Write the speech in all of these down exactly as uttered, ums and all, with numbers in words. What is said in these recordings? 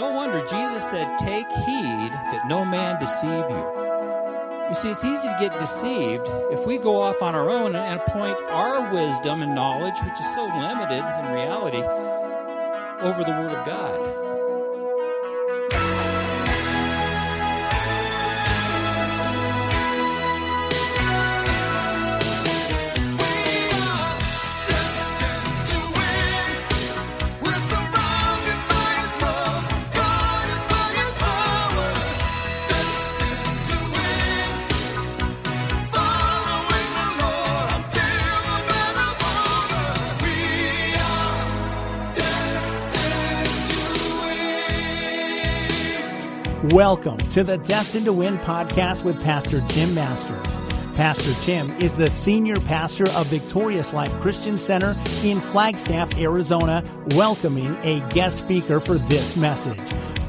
No wonder Jesus said, "Take heed that no man deceive you." You see, it's easy to get deceived if we go off on our own and appoint our wisdom and knowledge, which is so limited in reality, over the Word of God. Welcome to the Destined to Win podcast with Pastor Tim Masters. Pastor Tim is the senior pastor of Victorious Life Christian Center in Flagstaff, Arizona, welcoming a guest speaker for this message.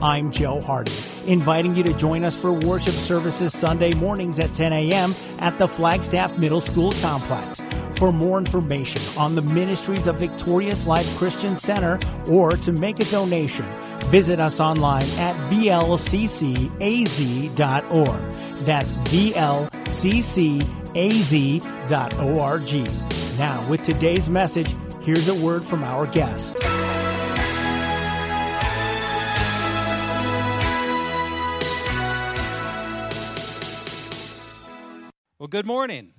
I'm Joe Hardy, inviting you to join us for worship services Sunday mornings at ten a.m. at the Flagstaff Middle School Complex. For more information on the ministries of Victorious Life Christian Center or to make a donation, visit us online at V L C C A Z dot org. That's V L C C A Z dot org. Now, with today's message, here's a word from our guest. Well, good morning.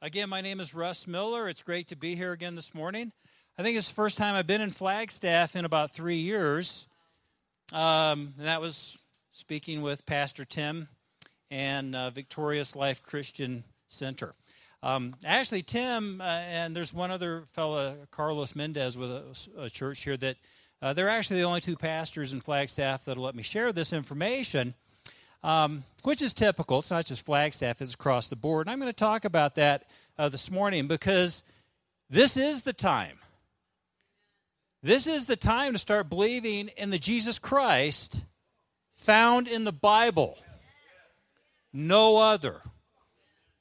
Again, my name is Russ Miller. It's great to be here again this morning. I think it's the first time I've been in Flagstaff in about three years. Um, and that was speaking with Pastor Tim and uh, Victorious Life Christian Center. Um, actually, Tim uh, and there's one other fella, Carlos Mendez, with a, a church here that uh, they're actually the only two pastors in Flagstaff that'll let me share this information. Um, which is typical. It's not just Flagstaff, it's across the board. And I'm going to talk about that uh, this morning because this is the time. This is the time to start believing in the Jesus Christ found in the Bible. No other.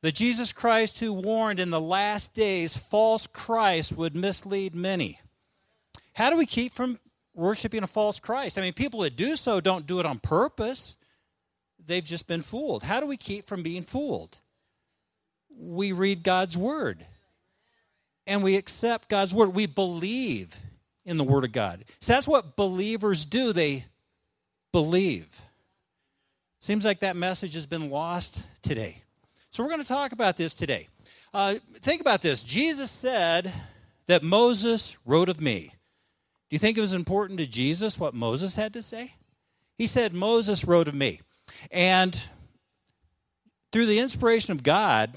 The Jesus Christ who warned in the last days false Christ would mislead many. How do we keep from worshiping a false Christ? I mean, people that do so don't do it on purpose. They've just been fooled. How do we keep from being fooled? We read God's Word, and we accept God's Word. We believe in the Word of God. So that's what believers do. They believe. Seems like that message has been lost today. So we're going to talk about this today. Uh, think about this. Jesus said that Moses wrote of me. Do you think it was important to Jesus what Moses had to say? He said, Moses wrote of me. And through the inspiration of God,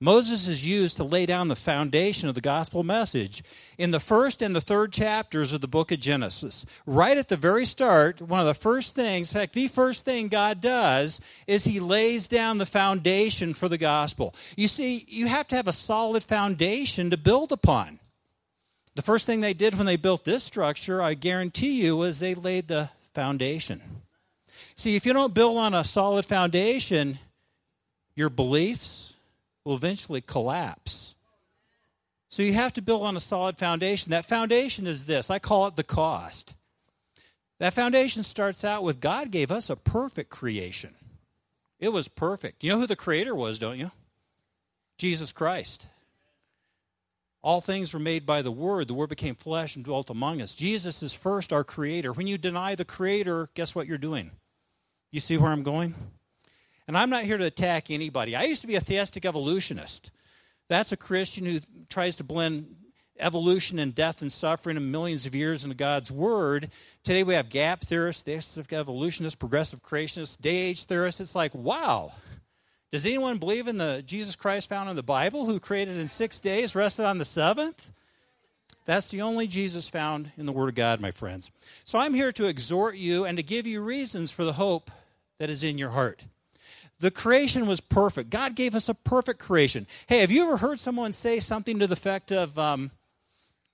Moses is used to lay down the foundation of the gospel message in the first and the third chapters of the book of Genesis. Right at the very start, one of the first things, in fact, the first thing God does is he lays down the foundation for the gospel. You see, you have to have a solid foundation to build upon. The first thing they did when they built this structure, I guarantee you, was they laid the foundation. See, if you don't build on a solid foundation, your beliefs will eventually collapse. So you have to build on a solid foundation. That foundation is this. I call it the cost. That foundation starts out with God gave us a perfect creation. It was perfect. You know who the creator was, don't you? Jesus Christ. All things were made by the Word. The Word became flesh and dwelt among us. Jesus is first our creator. When you deny the creator, guess what you're doing? You see where I'm going? And I'm not here to attack anybody. I used to be a theistic evolutionist. That's a Christian who tries to blend evolution and death and suffering and millions of years into God's Word. Today we have gap theorists, theistic evolutionists, progressive creationists, day-age theorists. It's like, wow. Does anyone believe in the Jesus Christ found in the Bible who created in six days, rested on the seventh? That's the only Jesus found in the Word of God, my friends. So I'm here to exhort you and to give you reasons for the hope that is in your heart. The creation was perfect. God gave us a perfect creation. Hey, have you ever heard someone say something to the effect of, um,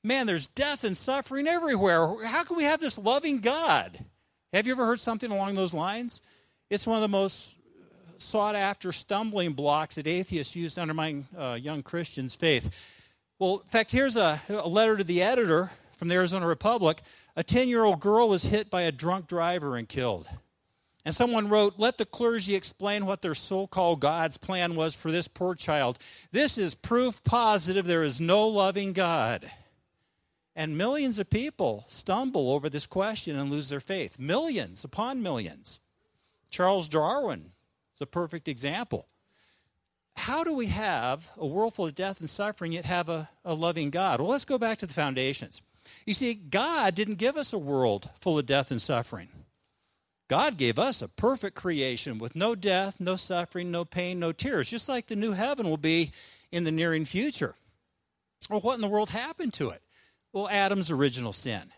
man, there's death and suffering everywhere. How can we have this loving God? Have you ever heard something along those lines? It's one of the most sought-after stumbling blocks that atheists use to undermine uh, young Christians' faith. Well, in fact, here's a, a letter to the editor from the Arizona Republic a ten-year-old girl was hit by a drunk driver and killed. And someone wrote, "Let the clergy explain what their so-called God's plan was for this poor child. This is proof positive there is no loving God." And millions of people stumble over this question and lose their faith. Millions upon millions. Charles Darwin is a perfect example. How do we have a world full of death and suffering yet have a, a loving God? Well, let's go back to the foundations. You see, God didn't give us a world full of death and suffering. God gave us a perfect creation with no death, no suffering, no pain, no tears, just like the new heaven will be in the nearing future. Well, what in the world happened to it? Well, Adam's original sin.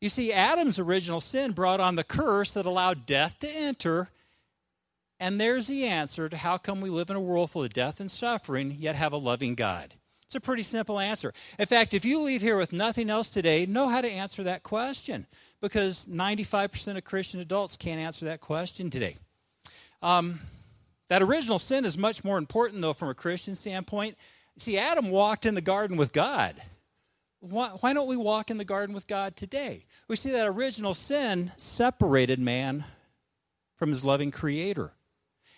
You see, Adam's original sin brought on the curse that allowed death to enter, and there's the answer to how come we live in a world full of death and suffering, yet have a loving God. It's a pretty simple answer. In fact, if you leave here with nothing else today, know how to answer that question, because ninety-five percent of Christian adults can't answer that question today. Um, that original sin is much more important, though, from a Christian standpoint. See, Adam walked in the garden with God. Why, why don't we walk in the garden with God today? We see that original sin separated man from his loving Creator.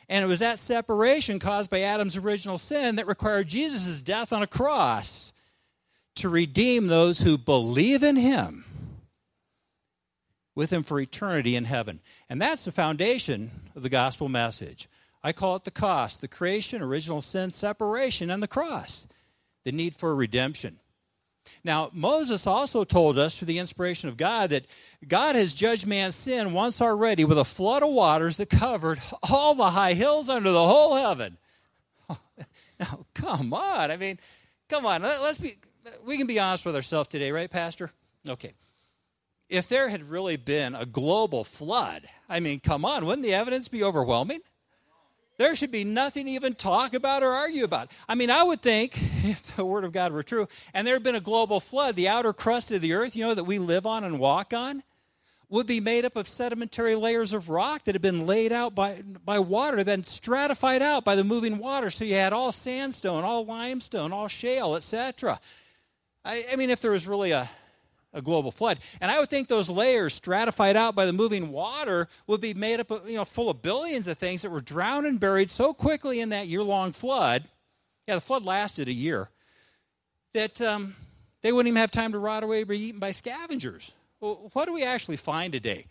And it was that separation caused by Adam's original sin that required Jesus' death on a cross to redeem those who believe in him with him for eternity in heaven. And that's the foundation of the gospel message. I call it the cost, the creation, original sin, separation, and the cross, the need for redemption. Now, Moses also told us through the inspiration of God that God has judged man's sin once already with a flood of waters that covered all the high hills under the whole heaven. Now, come on. I mean, come on. Let's be, we can be honest with ourselves today, right, Pastor? Okay. If there had really been a global flood, I mean, come on, wouldn't the evidence be overwhelming? There should be nothing to even talk about or argue about. I mean, I would think, if the Word of God were true, and there had been a global flood, the outer crust of the earth, you know, that we live on and walk on, would be made up of sedimentary layers of rock that had been laid out by, by water, that had been stratified out by the moving water. So you had all sandstone, all limestone, all shale, et cetera. I, I mean, if there was really a, a global flood. And I would think those layers stratified out by the moving water would be made up of, you know, full of billions of things that were drowned and buried so quickly in that year-long flood. Yeah, the flood lasted a year. That um, they wouldn't even have time to rot away or be eaten by scavengers. Well, what do we actually find today?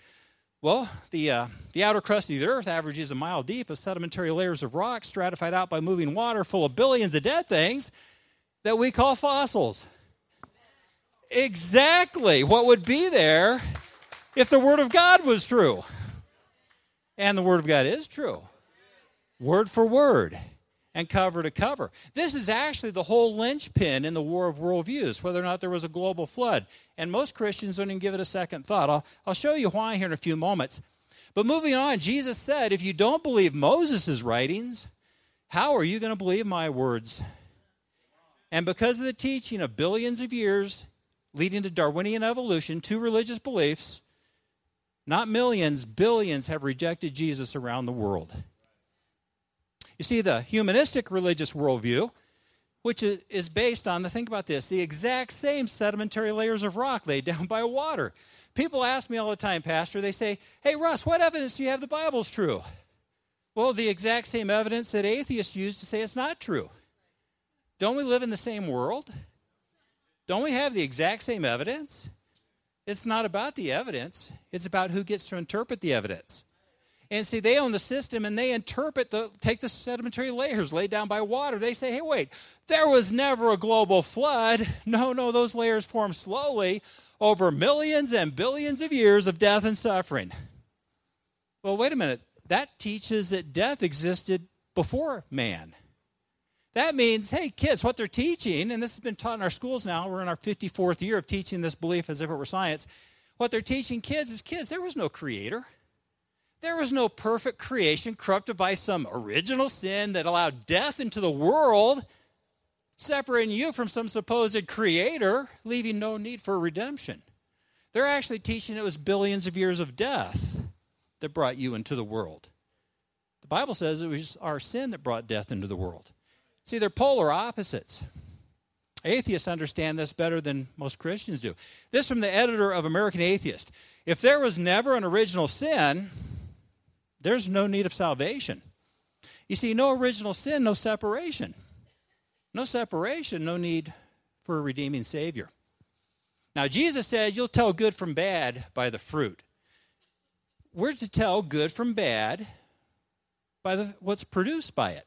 Well, the uh, the outer crust of the earth averages a mile deep of sedimentary layers of rock stratified out by moving water full of billions of dead things that we call fossils. Exactly what would be there if the Word of God was true. And the Word of God is true. Word for word and cover to cover. This is actually the whole linchpin in the war of worldviews, whether or not there was a global flood. And most Christians don't even give it a second thought. I'll, I'll show you why here in a few moments. But moving on, Jesus said, if you don't believe Moses' writings, how are you going to believe my words? And because of the teaching of billions of years leading to Darwinian evolution, two religious beliefs, not millions, billions have rejected Jesus around the world. You see, the humanistic religious worldview, which is based on, the think about this, the exact same sedimentary layers of rock laid down by water. People ask me all the time, Pastor, they say, hey, Russ, what evidence do you have the Bible's true? Well, the exact same evidence that atheists use to say it's not true. Don't we live in the same world? Don't we have the exact same evidence? It's not about the evidence. It's about who gets to interpret the evidence. And see, they own the system, and they interpret, the take the sedimentary layers laid down by water. They say, hey, wait, there was never a global flood. No, no, those layers formed slowly over millions and billions of years of death and suffering. Well, wait a minute. That teaches that death existed before man. That means, hey, kids, what they're teaching, and this has been taught in our schools now. We're in our fifty-fourth year of teaching this belief as if it were science. What they're teaching kids is, kids, there was no creator. There was no perfect creation corrupted by some original sin that allowed death into the world, separating you from some supposed creator, leaving no need for redemption. They're actually teaching it was billions of years of death that brought you into the world. The Bible says it was our sin that brought death into the world. See, they're polar opposites. Atheists understand this better than most Christians do. This from the editor of American Atheist. If there was never an original sin, there's no need of salvation. You see, no original sin, no separation. No separation, no need for a redeeming Savior. Now, Jesus said, you'll tell good from bad by the fruit. We're to tell good from bad by the, what's produced by it.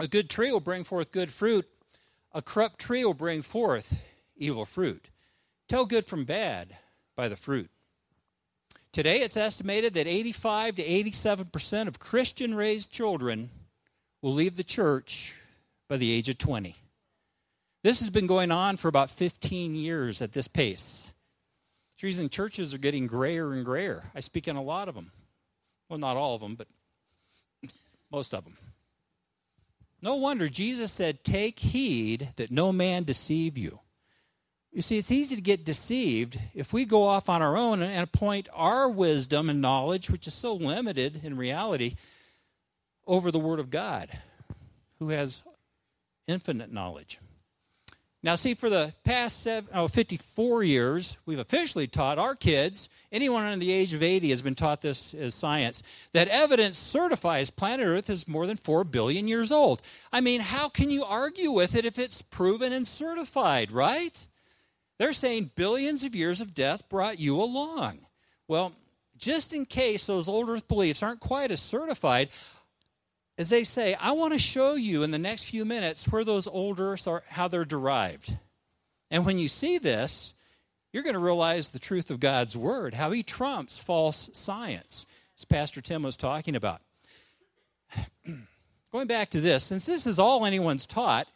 A good tree will bring forth good fruit. A corrupt tree will bring forth evil fruit. Tell good from bad by the fruit. Today, it's estimated that eighty-five to eighty-seven percent of Christian-raised children will leave the church by the age of twenty. This has been going on for about fifteen years at this pace. It's the reason churches are getting grayer and grayer. I speak in a lot of them. Well, not all of them, but most of them. No wonder Jesus said, take heed that no man deceive you. You see, it's easy to get deceived if we go off on our own and appoint our wisdom and knowledge, which is so limited in reality, over the Word of God, who has infinite knowledge. Now, see, for the past seven, oh, fifty-four years, we've officially taught our kids, anyone under the age of eighty has been taught this as science, that evidence certifies planet Earth is more than four billion years old. I mean, how can you argue with it if it's proven and certified, right? They're saying billions of years of death brought you along. Well, just in case those old Earth beliefs aren't quite as certified, as they say, I want to show you in the next few minutes where those old Earths are, how they're derived. And when you see this, you're going to realize the truth of God's Word, how He trumps false science, as Pastor Tim was talking about. Going back to this, since this is all anyone's taught,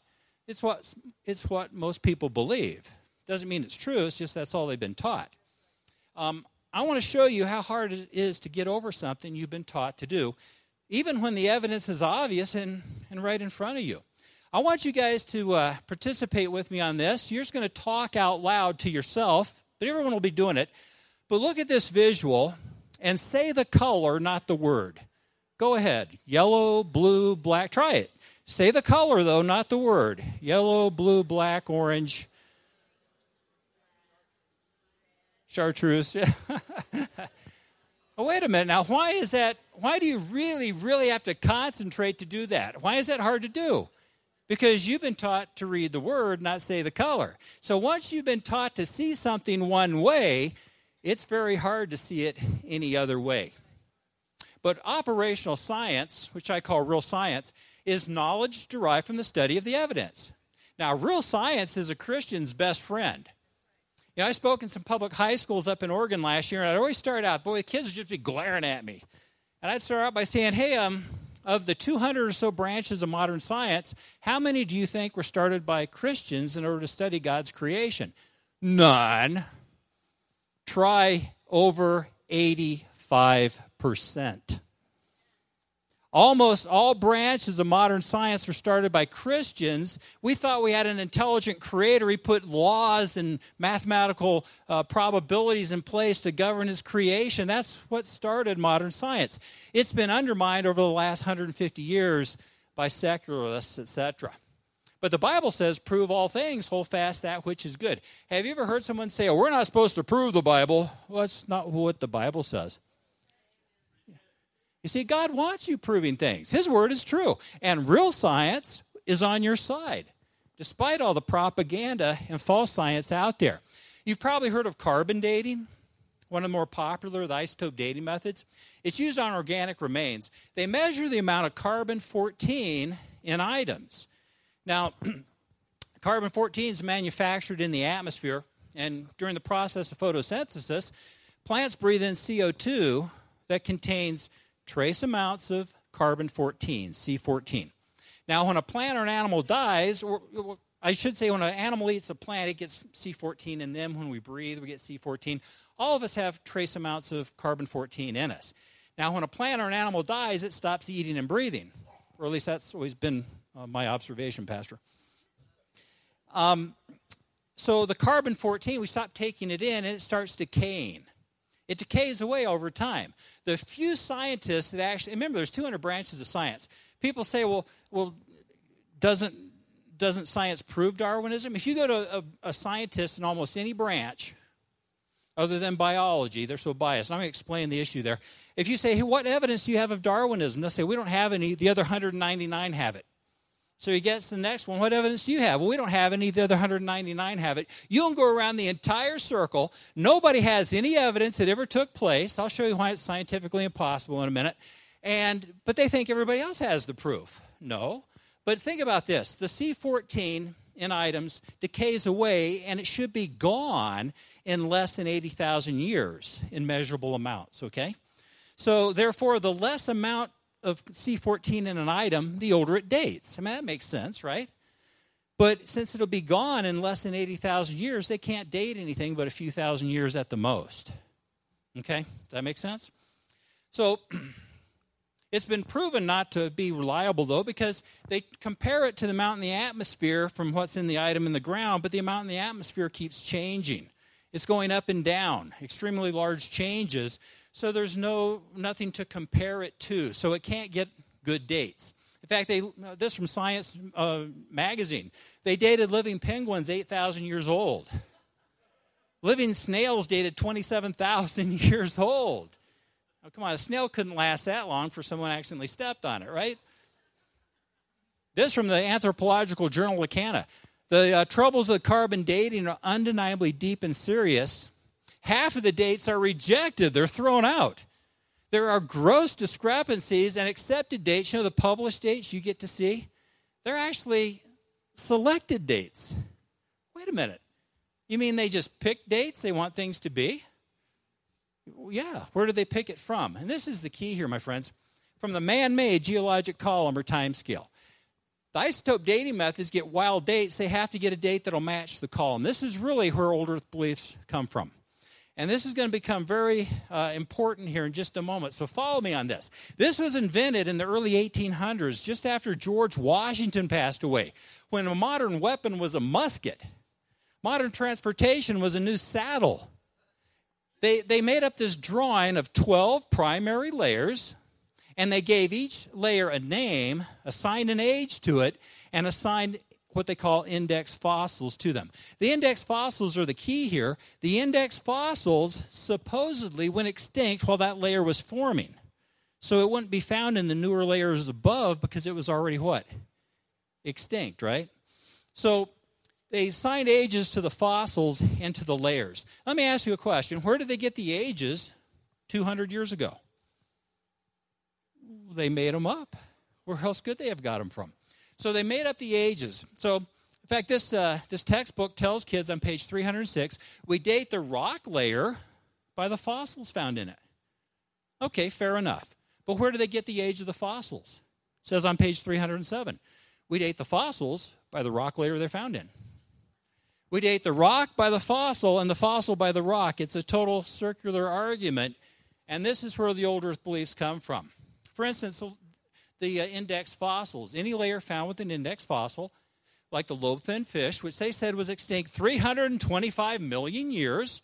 it's what, it's what most people believe. Doesn't mean it's true, it's just that's all they've been taught. Um, I want to show you how hard it is to get over something you've been taught to do, even when the evidence is obvious and, and right in front of you. I want you guys to uh, participate with me on this. You're just going to talk out loud to yourself, but everyone will be doing it. But look at this visual and say the color, not the word. Go ahead. Yellow, blue, black. Try it. Say the color, though, not the word. Yellow, blue, black, orange. Chartreuse. Oh, wait a minute. Now, why is that? Why do you really, really have to concentrate to do that? Why is that hard to do? Because you've been taught to read the word, not say the color. So once you've been taught to see something one way, it's very hard to see it any other way. But operational science, which I call real science, is knowledge derived from the study of the evidence. Now, real science is a Christian's best friend. You know, I spoke in some public high schools up in Oregon last year, and I'd always start out, boy, the kids would just be glaring at me. And I'd start out by saying, hey, um, of the two hundred or so branches of modern science, how many do you think were started by Christians in order to study God's creation? None. Try over eighty-five percent. Almost all branches of modern science were started by Christians. We thought we had an intelligent creator. He put laws and mathematical uh, probabilities in place to govern his creation. That's what started modern science. It's been undermined over the last one hundred fifty years by secularists, et cetera. But the Bible says, prove all things, hold fast that which is good. Have you ever heard someone say, oh, we're not supposed to prove the Bible? Well, that's not what the Bible says. You see, God wants you proving things. His word is true. And real science is on your side, despite all the propaganda and false science out there. You've probably heard of carbon dating, one of the more popular, the isotope dating methods. It's used on organic remains. They measure the amount of carbon fourteen in items. Now, carbon fourteen is manufactured in the atmosphere, and during the process of photosynthesis, plants breathe in C O two that contains trace amounts of carbon fourteen, C fourteen. Now, when a plant or an animal dies, or I should say when an animal eats a plant, it gets C fourteen in them. When we breathe, we get C fourteen. All of us have trace amounts of carbon fourteen in us. Now, when a plant or an animal dies, it stops eating and breathing, or at least that's always been uh, my observation, Pastor. Um, so the carbon fourteen, we stop taking it in, and it starts decaying. It decays away over time. The few scientists that actually, remember, there's two hundred branches of science. People say, well, well, doesn't doesn't science prove Darwinism? If you go to a, a scientist in almost any branch other than biology, they're so biased. I'm going to explain the issue there. If you say, hey, what evidence do you have of Darwinism? They'll say, we don't have any. The other one hundred ninety-nine have it. So he gets the next one. What evidence do you have? Well, we don't have any. The other one hundred ninety-nine have it. You'll go around the entire circle. Nobody has any evidence that ever took place. I'll show you why it's scientifically impossible in a minute. And but they think everybody else has the proof. No. But think about this. The C fourteen in items decays away, and it should be gone in less than eighty thousand years in measurable amounts, okay? So, therefore, the less amount of C fourteen in an item, the older it dates. I mean, that makes sense, right? But since it'll be gone in less than eighty thousand years, they can't date anything but a few thousand years at the most. Okay? Does that make sense? So, it's been proven not to be reliable, though, because they compare it to the amount in the atmosphere from what's in the item in the ground, but the amount in the atmosphere keeps changing. It's going up and down, extremely large changes. So there's no nothing to compare it to, so it can't get good dates. In fact, they this from Science uh, magazine. They dated living penguins eight thousand years old. Living snails dated twenty-seven thousand years old. Oh, come on, a snail couldn't last that long for someone accidentally stepped on it, right? This from the Anthropological Journal of Canada. The uh, troubles of carbon dating are undeniably deep and serious. Half of the dates are rejected. They're thrown out. There are gross discrepancies and accepted dates. You know, the published dates you get to see? They're actually selected dates. Wait a minute. You mean they just pick dates they want things to be? Yeah. Where do they pick it from? And this is the key here, my friends. From the man-made geologic column or time scale. The isotope dating methods get wild dates. They have to get a date that will match the column. This is really where old Earth beliefs come from. And this is going to become very uh, important here in just a moment. So follow me on this. This was invented in the early eighteen hundreds, just after George Washington passed away, when a modern weapon was a musket. Modern transportation was a new saddle. They, they made up this drawing of twelve primary layers, and they gave each layer a name, assigned an age to it, and assigned what they call index fossils to them. The index fossils are the key here. The index fossils supposedly went extinct while that layer was forming. So it wouldn't be found in the newer layers above because it was already what? Extinct, right? So they assigned ages to the fossils and to the layers. Let me ask you a question. Where did they get the ages two hundred years ago? They made them up. Where else could they have got them from? So they made up the ages. So, in fact, this uh, this textbook tells kids on page three hundred six, we date the rock layer by the fossils found in it. Okay, fair enough. But where do they get the age of the fossils? It says on page three hundred seven, we date the fossils by the rock layer they're found in. We date the rock by the fossil and the fossil by the rock. It's a total circular argument, and this is where the old Earth beliefs come from. For instance, the uh, index fossils. Any layer found with an index fossil, like the lobe finned fish, which they said was extinct three hundred twenty-five million years.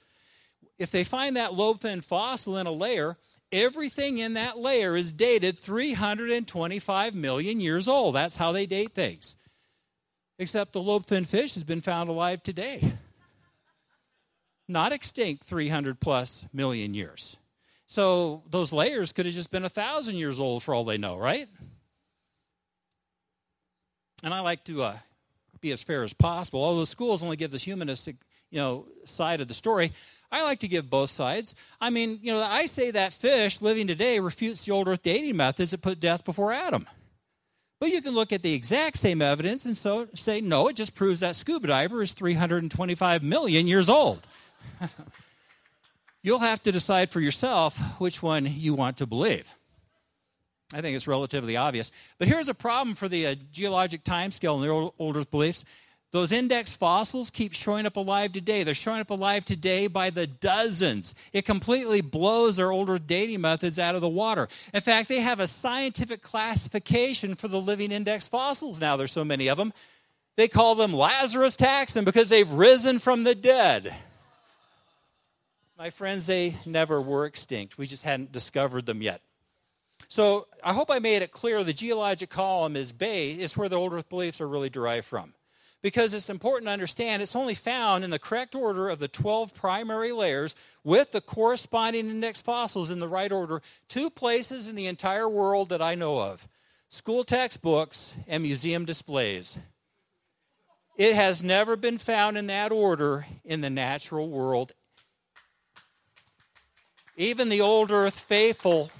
If they find that lobe finned fossil in a layer, everything in that layer is dated three hundred twenty-five million years old. That's how they date things. Except the lobe finned fish has been found alive today. Not extinct three hundred plus million years. So those layers could have just been one thousand years old for all they know, right? And I like to uh, be as fair as possible. Although schools only give this humanistic, you know, side of the story, I like to give both sides. I mean, you know, I say that fish living today refutes the old Earth dating methods that put death before Adam. But you can look at the exact same evidence and so say, no, it just proves that scuba diver is three hundred twenty-five million years old. You'll have to decide for yourself which one you want to believe. I think it's relatively obvious. But here's a problem for the uh, geologic timescale and the old, old Earth beliefs. Those index fossils keep showing up alive today. They're showing up alive today by the dozens. It completely blows their older dating methods out of the water. In fact, they have a scientific classification for the living index fossils now. There's so many of them. They call them Lazarus taxon because they've risen from the dead. My friends, they never were extinct. We just hadn't discovered them yet. So I hope I made it clear the geologic column is, bay, is where the old Earth beliefs are really derived from. because it's important to understand it's only found in the correct order of the twelve primary layers with the corresponding index fossils in the right order, two places in the entire world that I know of: school textbooks and museum displays. It has never been found in that order in the natural world. Even the old Earth faithful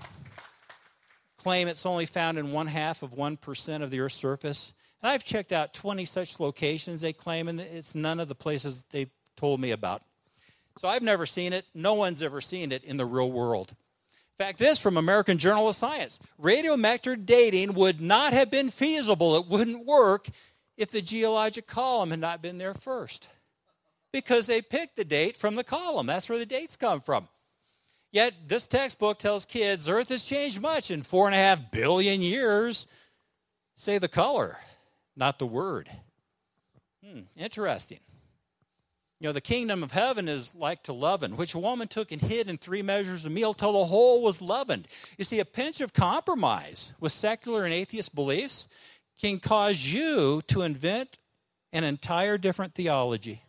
claim it's only found in one half of one percent of the Earth's surface. And I've checked out twenty such locations they claim, and it's none of the places they told me about. So I've never seen it. No one's ever seen it in the real world. In fact, this from American Journal of Science: radiometric dating would not have been feasible. It wouldn't work if the geologic column had not been there first, because they picked the date from the column. That's where the dates come from. Yet this textbook tells kids Earth has changed much in four and a half billion years. Say the color, not the word. Hmm, interesting. You know, the kingdom of heaven is like to leaven, which a woman took and hid in three measures of meal till the whole was leavened. You see, a pinch of compromise with secular and atheist beliefs can cause you to invent an entire different theology,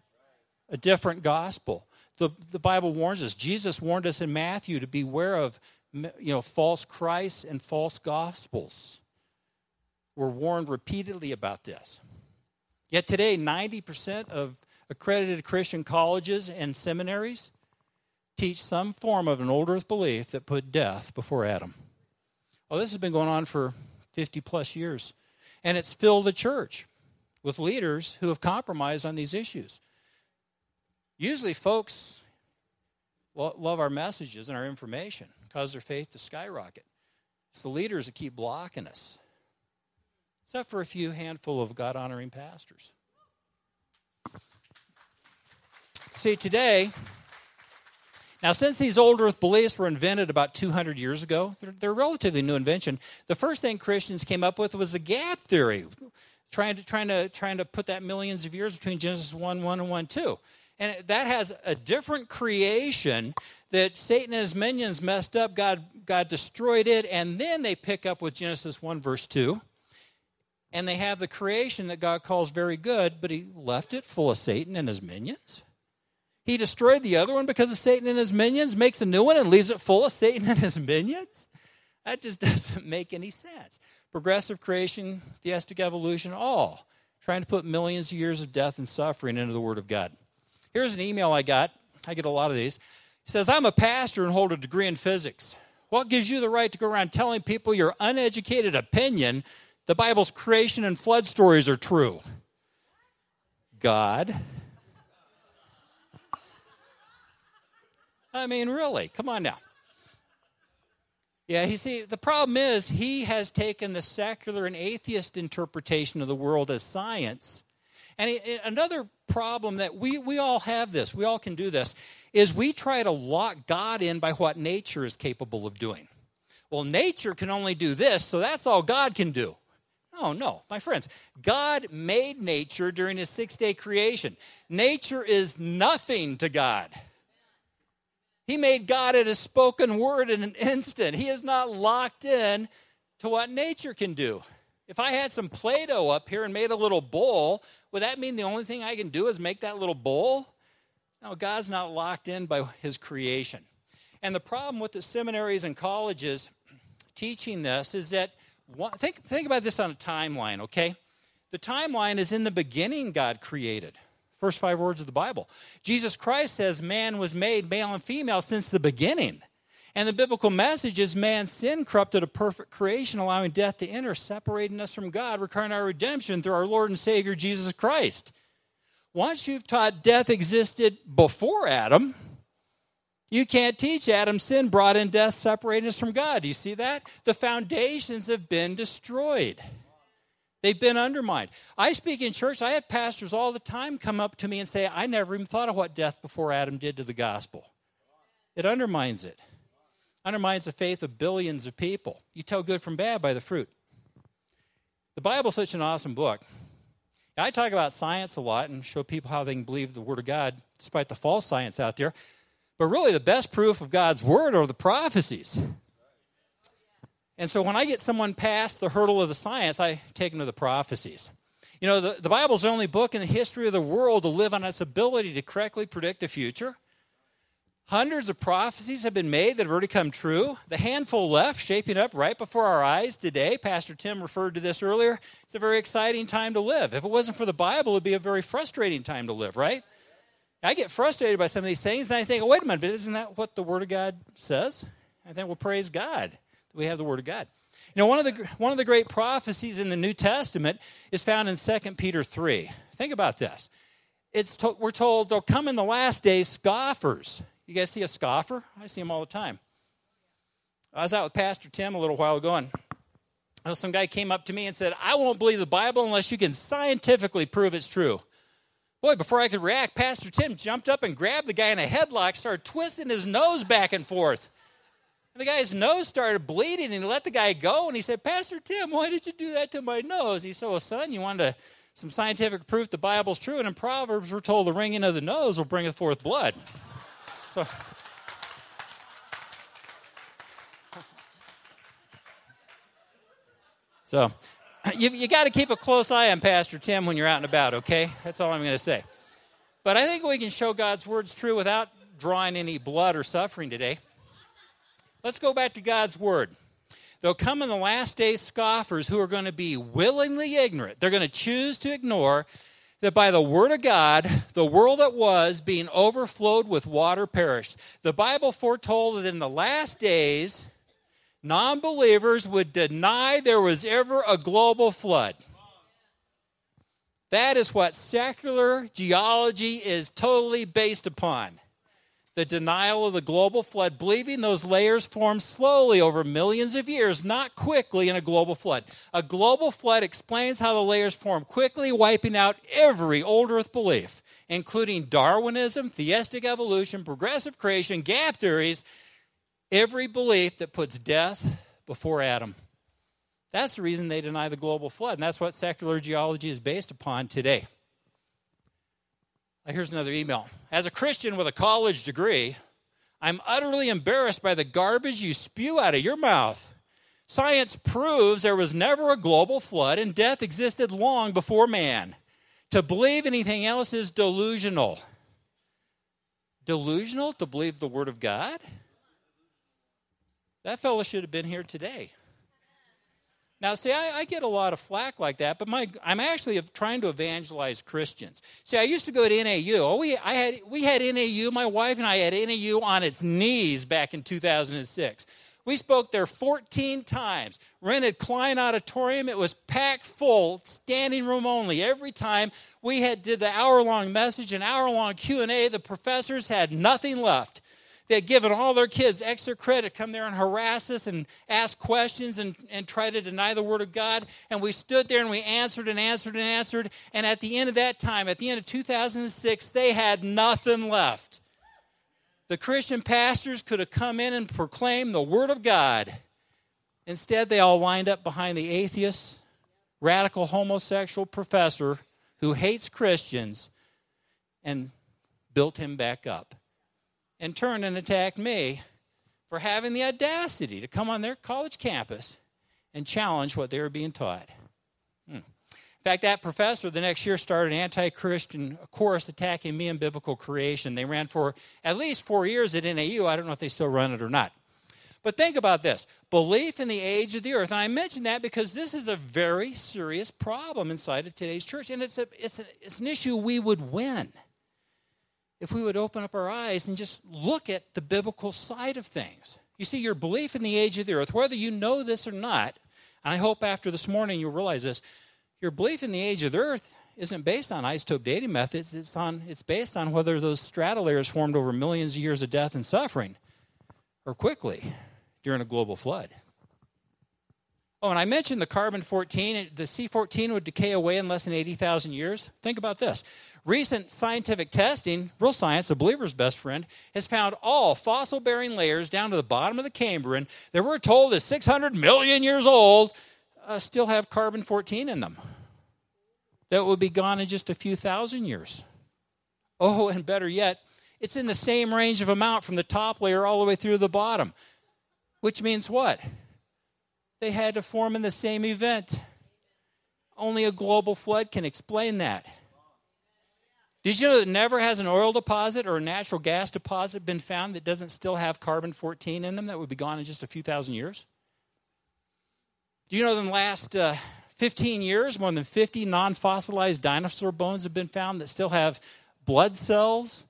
a different gospel. The, the Bible warns us. Jesus warned us in Matthew to beware of, you know, false Christs and false gospels. We're warned repeatedly about this. Yet today, ninety percent of accredited Christian colleges and seminaries teach some form of an old Earth belief that put death before Adam. Oh, this has been going on for fifty-plus years, and it's filled the church with leaders who have compromised on these issues. Usually folks love our messages and our information, cause their faith to skyrocket. It's the leaders that keep blocking us, except for a few handful of God-honoring pastors. See, today, now since these old Earth beliefs were invented about two hundred years ago, they're, they're a relatively new invention. The first thing Christians came up with was the gap theory, trying to, trying to, trying to put that millions of years between Genesis one one and one two. And that has a different creation that Satan and his minions messed up. God, God destroyed it. And then they pick up with Genesis one, verse two. And they have the creation that God calls very good, but he left it full of Satan and his minions. He destroyed the other one because of Satan and his minions, makes a new one and leaves it full of Satan and his minions. That just doesn't make any sense. Progressive creation, theistic evolution, all trying to put millions of years of death and suffering into the Word of God. Here's an email I got. I get a lot of these. It says, I'm a pastor and hold a degree in physics. What gives you the right to go around telling people your uneducated opinion the Bible's creation and flood stories are true? God. I mean, really, come on now. Yeah, you see, the problem is he has taken the secular and atheist interpretation of the world as science. And it, another problem that we, we all have this, we all can do this, is we try to lock God in by what nature is capable of doing. Well, nature can only do this, so that's all God can do. Oh, no, my friends. God made nature during his six-day creation. Nature is nothing to God. He made God at his spoken word in an instant. He is not locked in to what nature can do. If I had some Play-Doh up here and made a little bowl, would that mean the only thing I can do is make that little bowl? No, God's not locked in by his creation. And the problem with the seminaries and colleges teaching this is that, one, think, think about this on a timeline, okay? The timeline is in the beginning God created. First five words of the Bible. Jesus Christ says man was made male and female since the beginning. And the biblical message is man's sin corrupted a perfect creation, allowing death to enter, separating us from God, requiring our redemption through our Lord and Savior, Jesus Christ. Once you've taught death existed before Adam, you can't teach Adam's sin brought in death, separating us from God. Do you see that? The foundations have been destroyed. They've been undermined. I speak in church. I had pastors all the time come up to me and say, I never even thought of what death before Adam did to the gospel. It undermines it. Undermines the faith of billions of people. You tell good from bad by the fruit. The Bible's such an awesome book. Now, I talk about science a lot and show people how they can believe the Word of God despite the false science out there. But really the best proof of God's Word are the prophecies. And so when I get someone past the hurdle of the science, I take them to the prophecies. You know, the, the Bible is the only book in the history of the world to live on its ability to correctly predict the future. Hundreds of prophecies have been made that have already come true. The handful left shaping up right before our eyes today. Pastor Tim referred to this earlier. It's a very exciting time to live. If it wasn't for the Bible, it would be a very frustrating time to live, right? I get frustrated by some of these things, and I think, oh, wait a minute, but isn't that what the Word of God says? I think, well, praise God that we have the Word of God. You know, one of the one of the great prophecies in the New Testament is found in Second Peter three. Think about this. It's to, we're told there'll come in the last days scoffers. You guys see a scoffer? I see him all the time. I was out with Pastor Tim a little while ago, and some guy came up to me and said, I won't believe the Bible unless you can scientifically prove it's true. Boy, before I could react, Pastor Tim jumped up and grabbed the guy in a headlock, started twisting his nose back and forth. And the guy's nose started bleeding, and he let the guy go, and he said, Pastor Tim, why did you do that to my nose? He said, well, son, you wanted to, some scientific proof the Bible's true, and in Proverbs we're told the wringing of the nose will bringeth forth blood. So, so you, you got to keep a close eye on Pastor Tim when you're out and about, okay? That's all I'm going to say. But I think we can show God's word's true without drawing any blood or suffering today. Let's go back to God's word. There'll come in the last days scoffers who are going to be willingly ignorant. They're going to choose to ignore that by the word of God, the world that was, being overflowed with water, perished. The Bible foretold that in the last days, non-believers would deny there was ever a global flood. That is what secular geology is totally based upon. The denial of the global flood, believing those layers formed slowly over millions of years, not quickly in a global flood. A global flood explains how the layers form quickly, wiping out every old earth belief, including Darwinism, theistic evolution, progressive creation, gap theories, every belief that puts death before Adam. That's the reason they deny the global flood, and that's what secular geology is based upon today. Here's another email. As a Christian with a college degree, I'm utterly embarrassed by the garbage you spew out of your mouth. Science proves there was never a global flood and death existed long before man. To believe anything else is delusional. Delusional to believe the Word of God? That fellow should have been here today. Now, see, I, I get a lot of flack like that, but my, I'm actually trying to evangelize Christians. See, I used to go to N A U. Oh, we, I had, we had N A U. My wife and I had N A U on its knees back in two thousand six. We spoke there fourteen times, rented Klein Auditorium. It was packed full, standing room only. Every time we had did the hour-long message, an hour-long Q and A, the professors had nothing left. They had given all their kids extra credit, come there and harass us and ask questions and, and try to deny the Word of God. And we stood there and we answered and answered and answered. And at the end of that time, at the end of two thousand six, they had nothing left. The Christian pastors could have come in and proclaimed the Word of God. Instead, they all lined up behind the atheist, radical homosexual professor who hates Christians and built him back up. And turned and attacked me for having the audacity to come on their college campus and challenge what they were being taught. Hmm. In fact, that professor the next year started an anti-Christian course attacking me and biblical creation. They ran for at least four years at N A U. I don't know if they still run it or not. But think about this. Belief in the age of the earth. And I mention that because this is a very serious problem inside of today's church. And it's a, it's a, it's an issue we would win if we would open up our eyes and just look at the biblical side of things. You see, your belief in the age of the earth, whether you know this or not, and I hope after this morning you'll realize this, your belief in the age of the earth isn't based on isotope dating methods. It's on. It's based on whether those strata layers formed over millions of years of death and suffering or quickly during a global flood. Oh, and I mentioned the carbon fourteen. The C fourteen would decay away in less than eighty thousand years. Think about this. Recent scientific testing, Real Science, the believer's best friend, has found all fossil-bearing layers down to the bottom of the Cambrian that we're told is six hundred million years old uh, still have carbon fourteen in them. That would be gone in just a few thousand years. Oh, and better yet, it's in the same range of amount from the top layer all the way through the bottom, which means what? They had to form in the same event. only a global flood can explain that. Did you know that never has an oil deposit or a natural gas deposit been found that doesn't still have carbon fourteen in them that would be gone in just a few thousand years? Do you know that in the last uh, fifteen years, more than fifty non-fossilized dinosaur bones have been found that still have blood cells,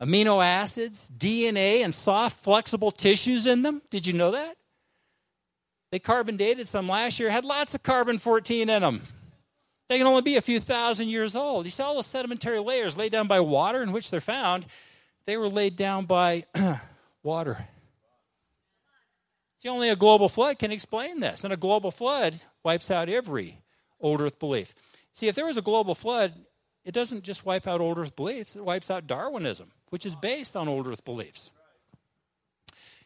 amino acids, D N A, and soft, flexible tissues in them? Did you know that? They carbon dated some last year, had lots of carbon fourteen in them. They can only be a few thousand years old. You see all the sedimentary layers laid down by water in which they're found, they were laid down by water. See, only a global flood can explain this. And a global flood wipes out every old earth belief. See, if there was a global flood, it doesn't just wipe out old earth beliefs, it wipes out Darwinism, which is based on old earth beliefs.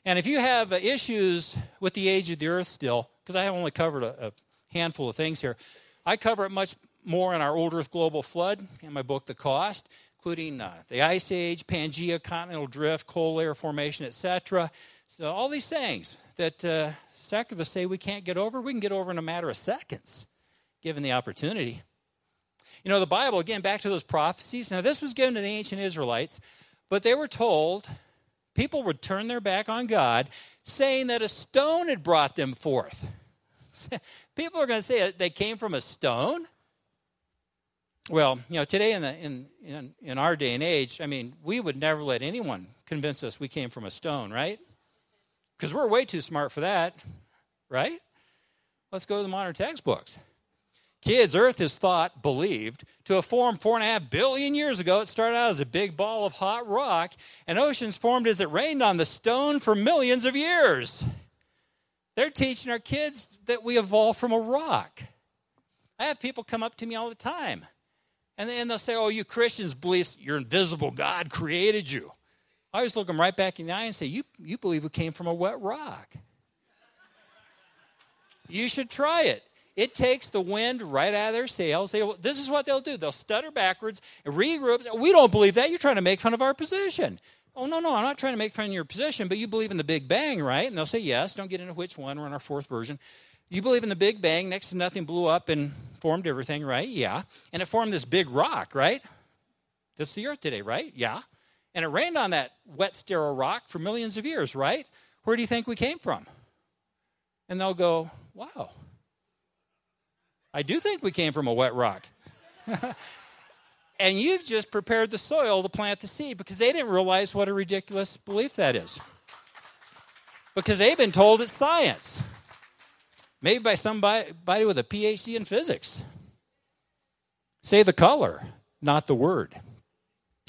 And if you have issues with the age of the earth still, because I have only covered a, a handful of things here, I cover it much more in our Old Earth Global Flood in my book, The Cost, including uh, the Ice Age, Pangea, Continental Drift, Coal Layer Formation, et cetera. So all these things that uh, secularists say we can't get over, we can get over in a matter of seconds, given the opportunity. You know, the Bible, again, back to those prophecies. Now, this was given to the ancient Israelites, but they were told people would turn their back on God, saying that a stone had brought them forth. People are going to say they came from a stone. Well, you know, today in the in, in in our day and age, I mean, we would never let anyone convince us we came from a stone, right? Because we're way too smart for that, right? Let's go to the modern textbooks. Kids, Earth is thought, believed, to have formed four and a half billion years ago. It started out as a big ball of hot rock, and oceans formed as it rained on the stone for millions of years. They're teaching our kids that we evolved from a rock. I have people come up to me all the time, and then they'll say, oh, you Christians believe your invisible God created you. I always look them right back in the eye and say, you, you believe we came from a wet rock. You should try it. It takes the wind right out of their sails. They, this is what they'll do. They'll stutter backwards and regroup. We don't believe that. You're trying to make fun of our position. Oh, no, no, I'm not trying to make fun of your position, but you believe in the Big Bang, right? And they'll say, yes, don't get into which one. We're on our fourth version. You believe in the Big Bang, next to nothing blew up and formed everything, right? Yeah. And it formed this big rock, right? That's the earth today, right? Yeah. And it rained on that wet, sterile rock for millions of years, right? Where do you think we came from? And they'll go, wow, I do think we came from a wet rock. And you've just prepared the soil to plant the seed because they didn't realize what a ridiculous belief that is. Because they've been told it's science. Maybe by somebody with a P H D in physics. Say the color, not the word.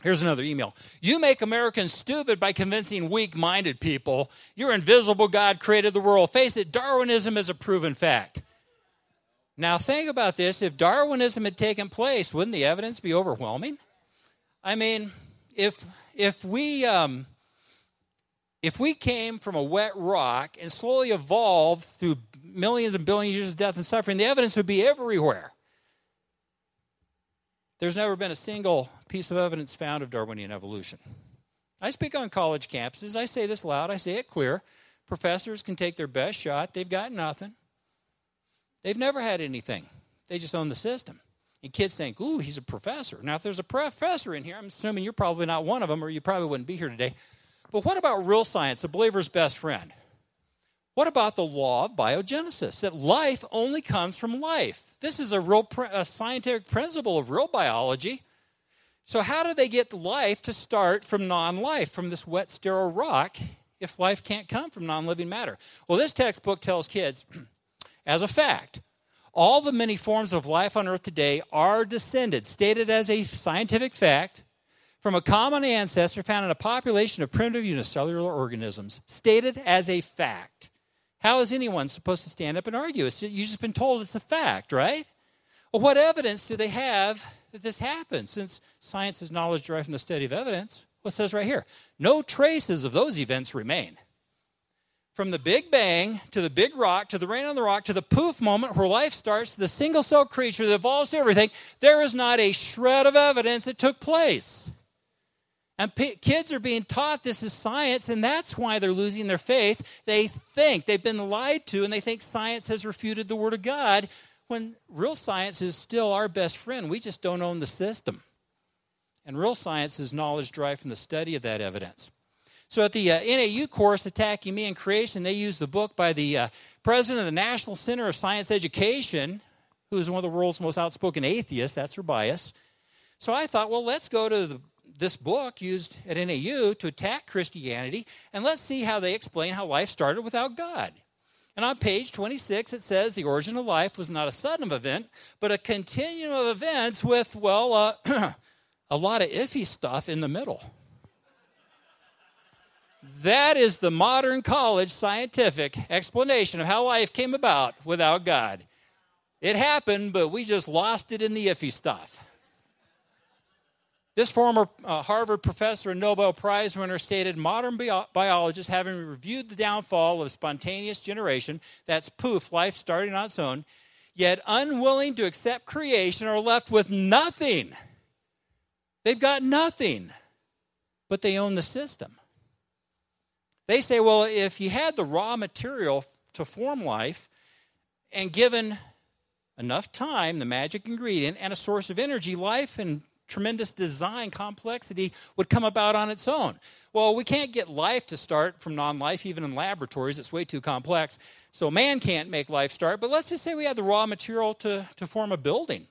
Here's another email. You make Americans stupid by convincing weak-minded people your invisible God created the world. Face it, Darwinism is a proven fact. Now, think about this. If Darwinism had taken place, wouldn't the evidence be overwhelming? I mean, if if we um, if we came from a wet rock and slowly evolved through millions and billions of years of death and suffering, the evidence would be everywhere. There's never been a single piece of evidence found of Darwinian evolution. I speak on college campuses. I say this loud. I say it clear. Professors can take their best shot. They've got nothing. They've never had anything. They just own the system. And kids think, ooh, he's a professor. Now, if there's a professor in here, I'm assuming you're probably not one of them or you probably wouldn't be here today. But what about real science, the believer's best friend? What about the law of biogenesis, that life only comes from life? This is a real pr- a scientific principle of real biology. So how do they get life to start from non-life, from this wet, sterile rock, if life can't come from non-living matter? Well, this textbook tells kids... As a fact, all the many forms of life on earth today are descended, stated as a scientific fact, from a common ancestor found in a population of primitive unicellular organisms, stated as a fact. How is anyone supposed to stand up and argue? It's just, you've just been told it's a fact, right? Well, what evidence do they have that this happened? Since science is knowledge derived from the study of evidence, well, it says right here, no traces of those events remain. From the Big Bang to the big rock to the rain on the rock to the poof moment where life starts to the single-celled creature that evolves to everything, there is not a shred of evidence that took place. And p- kids are being taught this is science, and that's why they're losing their faith. They think they've been lied to, and they think science has refuted the Word of God when real science is still our best friend. We just don't own the system. And real science is knowledge derived from the study of that evidence. So at the uh, N A U course, Attacking Me and Creation, they used the book by the uh, president of the National Center of Science Education, who is one of the world's most outspoken atheists. That's her bias. So I thought, well, let's go to the, this book used at N A U to attack Christianity, and let's see how they explain how life started without God. And on page twenty-six, it says the origin of life was not a sudden event, but a continuum of events with, well, uh, a lot of iffy stuff in the middle. That is the modern college scientific explanation of how life came about without God. It happened, but we just lost it in the iffy stuff. This former uh, Harvard professor and Nobel Prize winner stated, modern bio- biologists, having reviewed the downfall of spontaneous generation, that's poof, life starting on its own, yet unwilling to accept creation, are left with nothing. They've got nothing, but they own the system. They say, well, if you had the raw material to form life and given enough time, the magic ingredient, and a source of energy, life and tremendous design complexity would come about on its own. Well, we can't get life to start from non-life, even in laboratories. It's way too complex. So man can't make life start. But let's just say we had the raw material to, to form a building.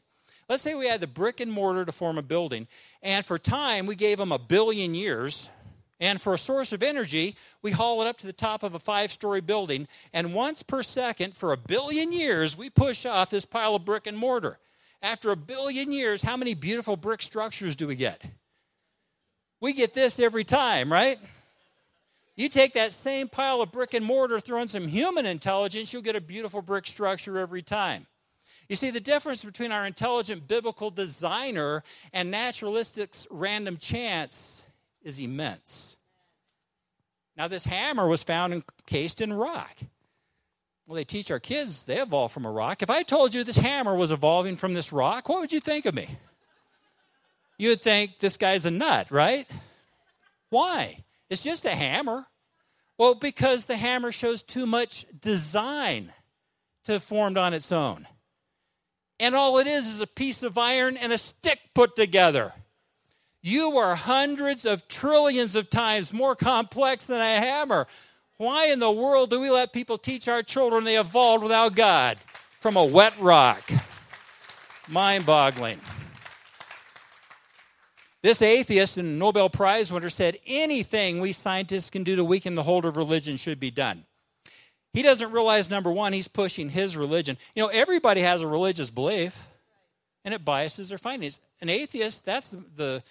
Let's say we had the brick and mortar to form a building. And for time, we gave them a billion years. And for a source of energy, we haul it up to the top of a five-story building, and once per second for a billion years, we push off this pile of brick and mortar. After a billion years, how many beautiful brick structures do we get? We get this every time, right? You take that same pile of brick and mortar, throw in some human intelligence, you'll get a beautiful brick structure every time. You see, the difference between our intelligent biblical designer and naturalistic's random chance is immense. Now, this hammer was found encased in rock. Well, they teach our kids they evolved from a rock. If I told you this hammer was evolving from this rock, what would you think of me? You would think this guy's a nut, right? Why? It's just a hammer. Well, because the hammer shows too much design to have formed on its own. And all it is is a piece of iron and a stick put together. You are hundreds of trillions of times more complex than a hammer. Why in the world do we let people teach our children they evolved without God from a wet rock? Mind-boggling. This atheist and Nobel Prize winner said, anything we scientists can do to weaken the hold of religion should be done. He doesn't realize, number one, he's pushing his religion. You know, everybody has a religious belief, and it biases their findings. An atheist, that's the... the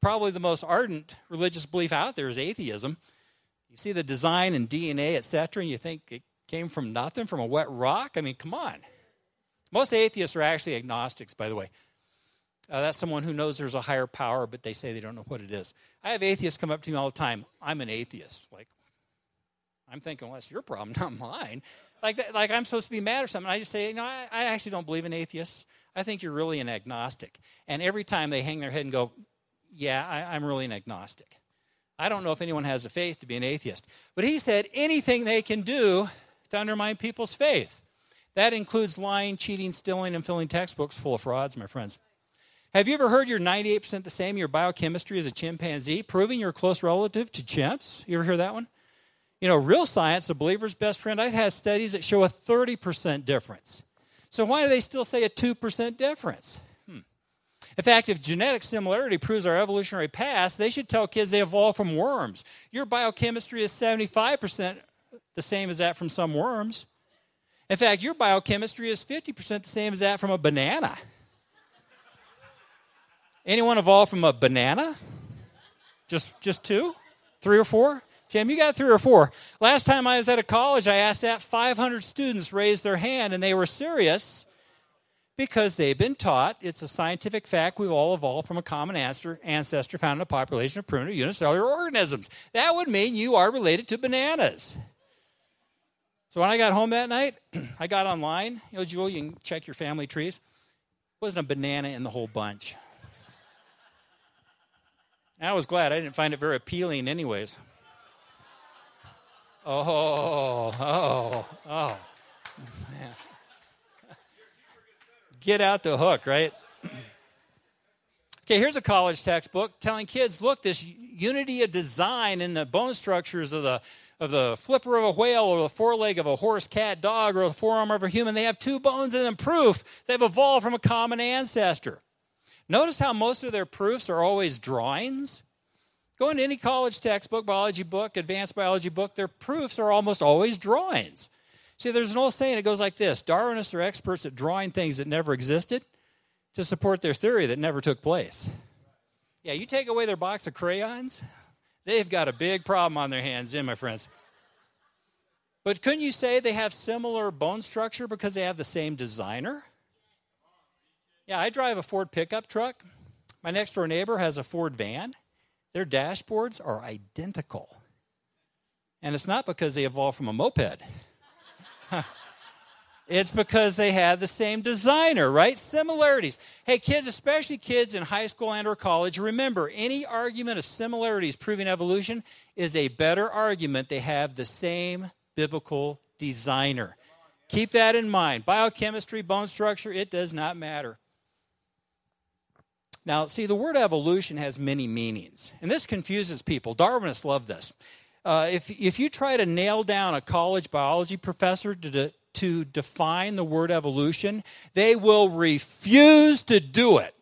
probably the most ardent religious belief out there is atheism. You see the design and D N A, et cetera, and you think it came from nothing, from a wet rock? I mean, come on. Most atheists are actually agnostics, by the way. Uh, that's someone who knows there's a higher power, but they say they don't know what it is. I have atheists come up to me all the time. I'm an atheist. Like, I'm thinking, well, that's your problem, not mine. Like, that, like I'm supposed to be mad or something. I just say, you know, I, I actually don't believe in atheists. I think you're really an agnostic. And every time they hang their head and go, yeah, I, I'm really an agnostic. I don't know if anyone has the faith to be an atheist. But he said anything they can do to undermine people's faith. That includes lying, cheating, stealing, and filling textbooks full of frauds, my friends. Have you ever heard you're ninety-eight percent the same, your biochemistry as a chimpanzee, proving you're a close relative to chimps? You ever hear that one? You know, real science, the believer's best friend, I've had studies that show a thirty percent difference. So why do they still say a two percent difference? In fact, if genetic similarity proves our evolutionary past, they should tell kids they evolved from worms. Your biochemistry is seventy-five percent the same as that from some worms. In fact, your biochemistry is fifty percent the same as that from a banana. Anyone evolved from a banana? Just just two? Three or four? Tim, you got three or four. Last time I was at a college, I asked that. five hundred students raised their hand, and they were serious. Because they've been taught, it's a scientific fact, we've all evolved from a common ancestor found in a population of primitive unicellular organisms. That would mean you are related to bananas. So when I got home that night, I got online. You know, Julie, you can check your family trees. Wasn't a banana in the whole bunch. And I was glad. I didn't find it very appealing anyways. Oh, oh, oh, oh, man. get out the hook, right? Okay, here's a college textbook telling kids, look, this unity of design in the bone structures of the of the flipper of a whale or the foreleg of a horse, cat, dog, or the forearm of a human. They have two bones in them. Proof they've evolved from a common ancestor. Notice how most of their proofs are always drawings. Go into any college textbook, biology book, advanced biology book, their proofs are almost always drawings. See, there's an old saying, it goes like this. Darwinists are experts at drawing things that never existed to support their theory that never took place. Yeah, you take away their box of crayons, they've got a big problem on their hands, then, my friends. But couldn't you say they have similar bone structure because they have the same designer? Yeah, I drive a Ford pickup truck. My next-door neighbor has a Ford van. Their dashboards are identical. And it's not because they evolved from a moped. It's because they had the same designer, right? Similarities. Hey, kids, especially kids in high school and or college, remember, any argument of similarities proving evolution is a better argument. They have the same biblical designer. Keep that in mind. Biochemistry, bone structure, it does not matter. Now, see, the word evolution has many meanings, and this confuses people. Darwinists love this. Uh, if, if you try to nail down a college biology professor to de- to define the word evolution, they will refuse to do it.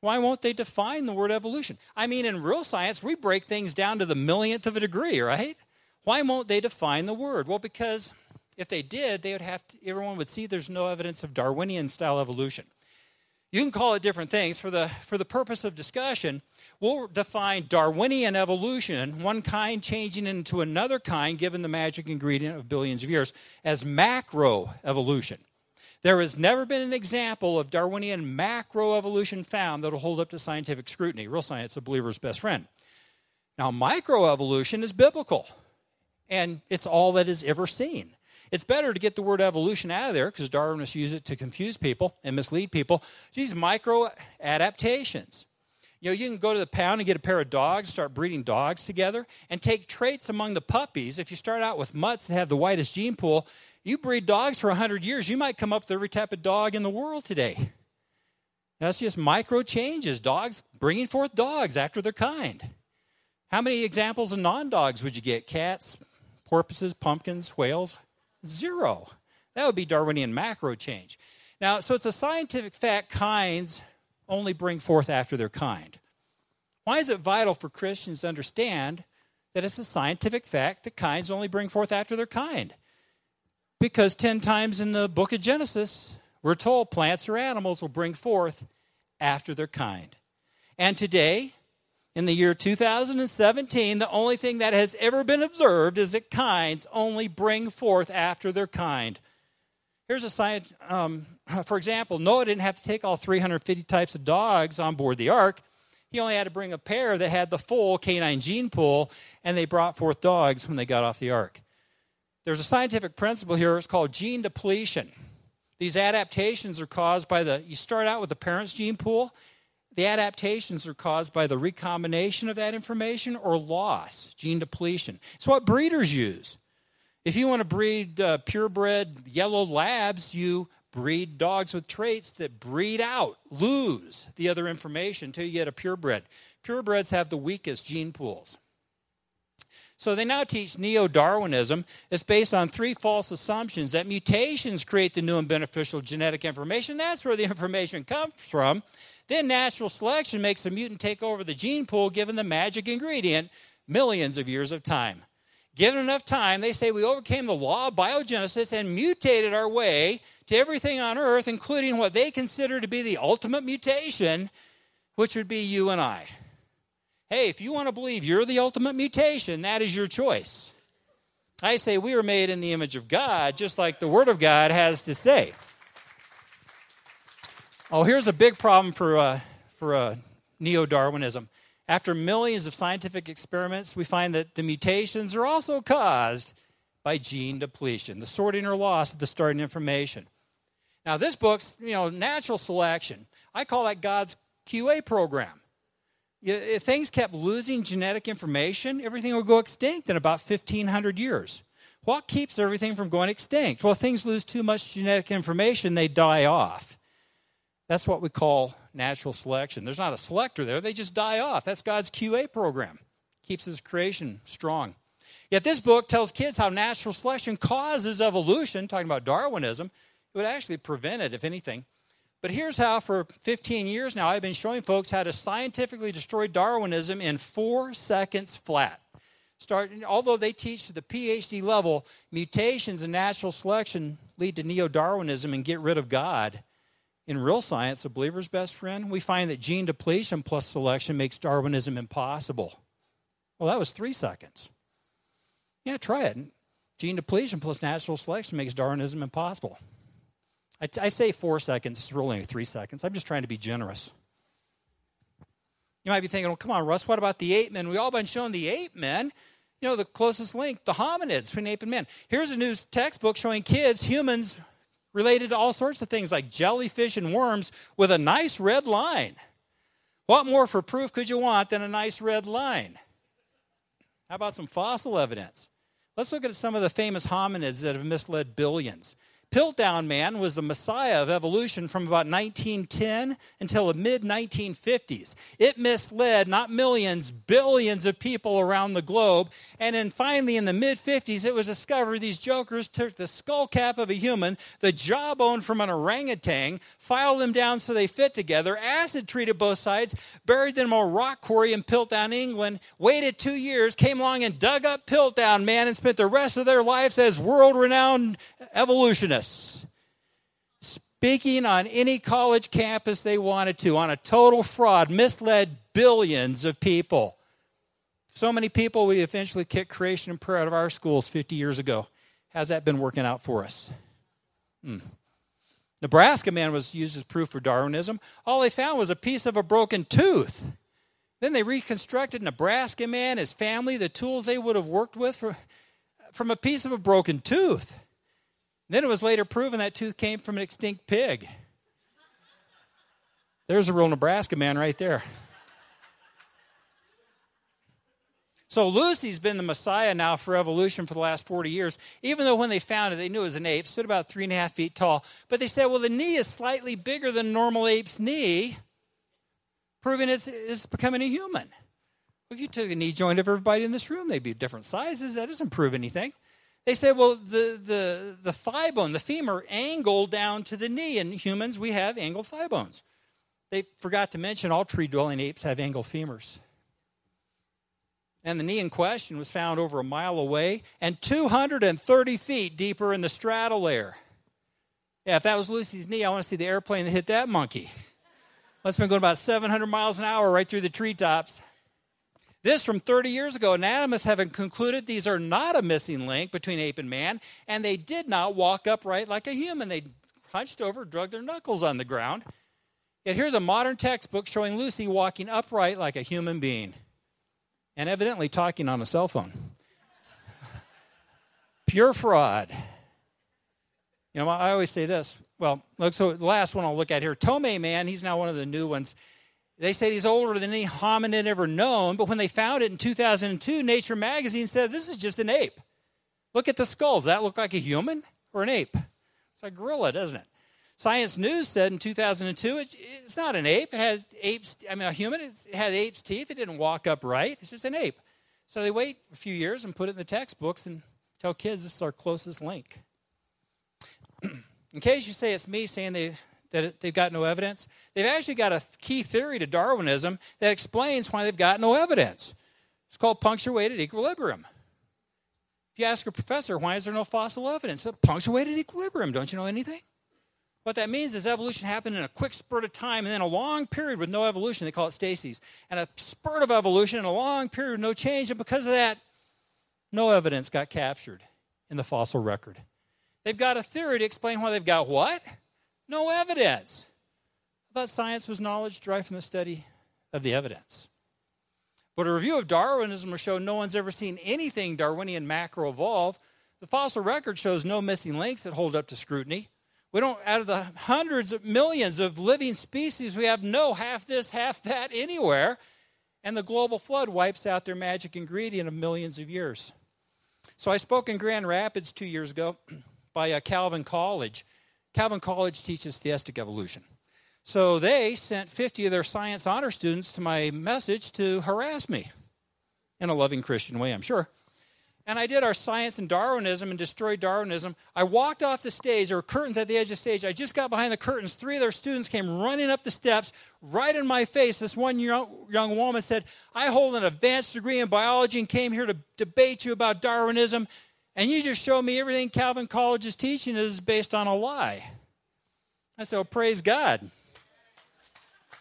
Why won't they define the word evolution? I mean, in real science, we break things down to the millionth of a degree, right? Why won't they define the word? Well, because if they did, they would have to, everyone would see there's no evidence of Darwinian-style evolution. You can call it different things. For the, for the purpose of discussion, we'll define Darwinian evolution, one kind changing into another kind, given the magic ingredient of billions of years, as macroevolution. There has never been an example of Darwinian macroevolution found that will hold up to scientific scrutiny. Real science, a believer's best friend. Now, microevolution is biblical, and it's all that is ever seen. It's better to get the word evolution out of there because Darwinists use it to confuse people and mislead people. These micro adaptations. You know, you can go to the pound and get a pair of dogs, start breeding dogs together, and take traits among the puppies. If you start out with mutts that have the widest gene pool, you breed dogs for one hundred years, you might come up with every type of dog in the world today. That's just micro changes, dogs bringing forth dogs after their kind. How many examples of non-dogs would you get? Cats, porpoises, pumpkins, whales? Zero. That would be Darwinian macro change. Now, so it's a scientific fact kinds only bring forth after their kind. Why is it vital for Christians to understand that it's a scientific fact that kinds only bring forth after their kind? Because ten times in the book of Genesis, we're told plants or animals will bring forth after their kind. And today, in the year two thousand seventeen, the only thing that has ever been observed is that kinds only bring forth after their kind. Here's a science, um, for example, Noah didn't have to take all three hundred fifty types of dogs on board the ark. He only had to bring a pair that had the full canine gene pool, and they brought forth dogs when they got off the ark. There's a scientific principle here. It's called gene depletion. These adaptations are caused by the, you start out with the parent's gene pool. The adaptations are caused by the recombination of that information or loss, gene depletion. It's what breeders use. If you want to breed uh, purebred yellow labs, you breed dogs with traits that breed out, lose the other information until you get a purebred. Purebreds have the weakest gene pools. So they now teach neo-Darwinism. It's based on three false assumptions, that mutations create the new and beneficial genetic information. That's where the information comes from. Then natural selection makes the mutant take over the gene pool, given the magic ingredient, millions of years of time. Given enough time, they say we overcame the law of biogenesis and mutated our way to everything on earth, including what they consider to be the ultimate mutation, which would be you and I. Hey, if you want to believe you're the ultimate mutation, that is your choice. I say we were made in the image of God, just like the Word of God has to say. Oh, here's a big problem for uh, for uh, neo-Darwinism. After millions of scientific experiments, we find that the mutations are also caused by gene depletion, the sorting or loss of the starting information. Now, this book's, you know, natural selection. I call that God's Q A program. If things kept losing genetic information, everything would go extinct in about fifteen hundred years. What keeps everything from going extinct? Well, things lose too much genetic information, they die off. That's what we call natural selection. There's not a selector there, they just die off. That's God's Q A program. Keeps his creation strong. Yet this book tells kids how natural selection causes evolution, talking about Darwinism. It would actually prevent it, if anything. But here's how, for fifteen years now, I've been showing folks how to scientifically destroy Darwinism in four seconds flat. Start, although they teach to the P H D level, mutations in natural selection lead to neo-Darwinism and get rid of God. In real science, a believer's best friend, we find that gene depletion plus selection makes Darwinism impossible. Well, that was three seconds. Yeah, try it. Gene depletion plus natural selection makes Darwinism impossible. I, I say four seconds, it's really only three seconds. I'm just trying to be generous. You might be thinking, well, come on, Russ, what about the ape men? We've all been shown the ape men. You know, the closest link, the hominids between ape and man. Here's a new textbook showing kids, humans related to all sorts of things like jellyfish and worms with a nice red line. What more for proof could you want than a nice red line? How about some fossil evidence? Let's look at some of the famous hominids that have misled billions. Piltdown Man was the messiah of evolution from about nineteen ten until the mid nineteen fifties. It misled not millions, billions of people around the globe. And then finally in the mid fifties, it was discovered these jokers took the skull cap of a human, the jawbone from an orangutan, filed them down so they fit together, acid-treated both sides, buried them in a rock quarry in Piltdown, England, waited two years, came along and dug up Piltdown Man and spent the rest of their lives as world-renowned evolutionists. Speaking on any college campus they wanted to, on a total fraud, misled billions of people. So many people, we eventually kicked creation and prayer out of our schools fifty years ago. How's that been working out for us? Hmm. Nebraska Man was used as proof for Darwinism. All they found was a piece of a broken tooth. Then they reconstructed Nebraska Man, his family, the tools they would have worked with for, from a piece of a broken tooth. Then it was later proven that tooth came from an extinct pig. There's a real Nebraska Man right there. So Lucy's been the messiah now for evolution for the last forty years, even though when they found it, they knew it was an ape, stood about three and a half feet tall. But they said, well, the knee is slightly bigger than a normal ape's knee, proving it's, it's becoming a human. If you took the knee joint of everybody in this room, they'd be different sizes. That doesn't prove anything. They say, well, the, the, the thigh bone, the femur, angled down to the knee. In humans, we have angled thigh bones. They forgot to mention all tree-dwelling apes have angled femurs. And the knee in question was found over a mile away and two hundred thirty feet deeper in the strata layer. Yeah, if that was Lucy's knee, I want to see the airplane that hit that monkey. Must have been going about seven hundred miles an hour right through the treetops. This from thirty years ago, anatomists have concluded these are not a missing link between ape and man, and they did not walk upright like a human. They hunched over, drug their knuckles on the ground. Yet here's a modern textbook showing Lucy walking upright like a human being and evidently talking on a cell phone. Pure fraud. You know, I always say this. Well, look, so the last one I'll look at here, Tomei Man, he's now one of the new ones. They said he's older than any hominid ever known, but when they found it in two thousand two, Nature magazine said, this is just an ape. Look at the skull. Does that look like a human or an ape? It's like a gorilla, doesn't it? Science News said in two thousand two, it, it's not an ape. It has apes, I mean, a human. It had ape's teeth. It didn't walk upright. It's just an ape. So they wait a few years and put it in the textbooks and tell kids this is our closest link. In case you say it's me saying they... that they've got no evidence. They've actually got a key theory to Darwinism that explains why they've got no evidence. It's called punctuated equilibrium. If you ask a professor, why is there no fossil evidence? Punctuated equilibrium, don't you know anything? What that means is evolution happened in a quick spurt of time and then a long period with no evolution. They call it stasis. And a spurt of evolution and a long period with no change. And because of that, no evidence got captured in the fossil record. They've got a theory to explain why they've got what? No evidence. I thought science was knowledge derived from the study of the evidence. But a review of Darwinism will show no one's ever seen anything Darwinian macro evolve. The fossil record shows no missing links that hold up to scrutiny. We don't, out of the hundreds of millions of living species, we have no half this, half that anywhere. And the global flood wipes out their magic ingredient of millions of years. So I spoke in Grand Rapids two years ago by uh, Calvin College. Calvin College teaches theistic evolution. So they sent fifty of their science honor students to my message to harass me in a loving Christian way, I'm sure. And I did our Science and Darwinism and Destroyed Darwinism. I walked off the stage. There were curtains at the edge of the stage. I just got behind the curtains. Three of their students came running up the steps right in my face. This one young, young woman said, I hold an advanced degree in biology and came here to debate you about Darwinism, and you just showed me everything Calvin College is teaching is based on a lie. I said, well, praise God.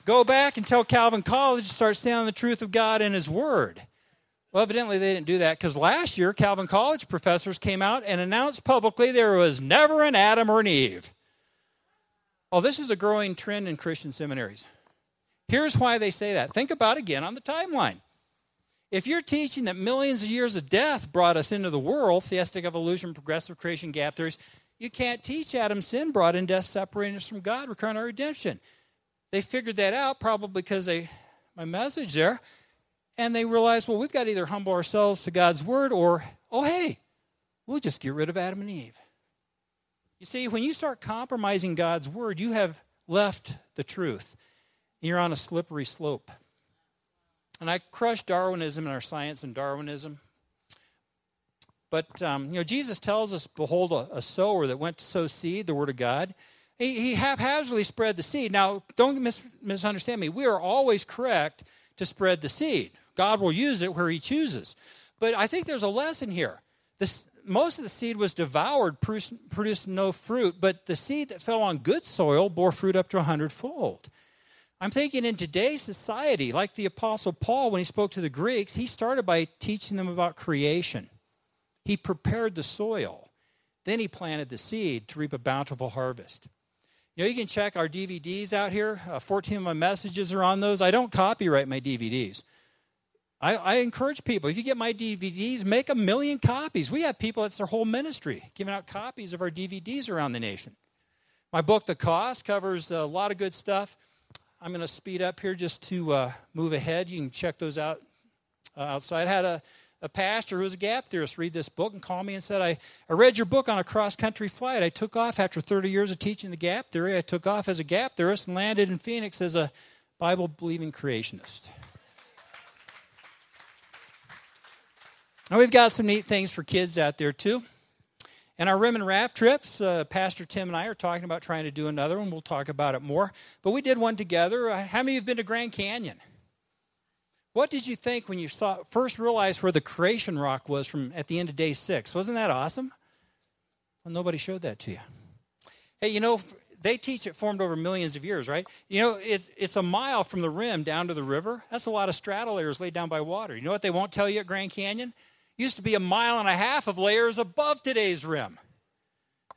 Go back and tell Calvin College to start standing on the truth of God and His Word. Well, evidently they didn't do that, because last year Calvin College professors came out and announced publicly there was never an Adam or an Eve. Oh, this is a growing trend in Christian seminaries. Here's why they say that. Think about it again on the timeline. If you're teaching that millions of years of death brought us into the world, theistic evolution, progressive creation, gap theories, you can't teach Adam's sin brought in death, separating us from God, recurring our redemption. They figured that out probably because they, my message there, and they realized, well, we've got to either humble ourselves to God's word or, oh, hey, we'll just get rid of Adam and Eve. You see, when you start compromising God's word, you have left the truth. You're on a slippery slope. And I crushed Darwinism in our Science and Darwinism. But, um, you know, Jesus tells us, behold, a, a sower that went to sow seed, the word of God. He, he haphazardly spread the seed. Now, don't mis- misunderstand me. We are always correct to spread the seed. God will use it where He chooses. But I think there's a lesson here. This, most of the seed was devoured, produced no fruit, but the seed that fell on good soil bore fruit up to a hundredfold. I'm thinking in today's society, like the Apostle Paul, when he spoke to the Greeks, he started by teaching them about creation. He prepared the soil. Then he planted the seed to reap a bountiful harvest. You know, you can check our D V Ds out here. Uh, fourteen of my messages are on those. I don't copyright my D V Ds. I, I encourage people, if you get my D V Ds, make a million copies. We have people, that's their whole ministry, giving out copies of our D V Ds around the nation. My book, The Cost, covers a lot of good stuff. I'm going to speed up here just to uh, move ahead. You can check those out uh, outside. I had a, a pastor who was a gap theorist read this book and called me and said, I, I read your book on a cross-country flight. I took off after thirty years of teaching the gap theory. I took off as a gap theorist and landed in Phoenix as a Bible-believing creationist. And we've got some neat things for kids out there, too. And our rim and raft trips, uh, Pastor Tim and I are talking about trying to do another one. We'll talk about it more. But we did one together. Uh, how many of you have been to Grand Canyon? What did you think when you saw, first realized where the creation rock was from at the end of day six? Wasn't that awesome? Well, nobody showed that to you. Hey, you know, they teach it formed over millions of years, right? You know, it, it's a mile from the rim down to the river. That's a lot of strata layers laid down by water. You know what they won't tell you at Grand Canyon? It used to be a mile and a half of layers above today's rim.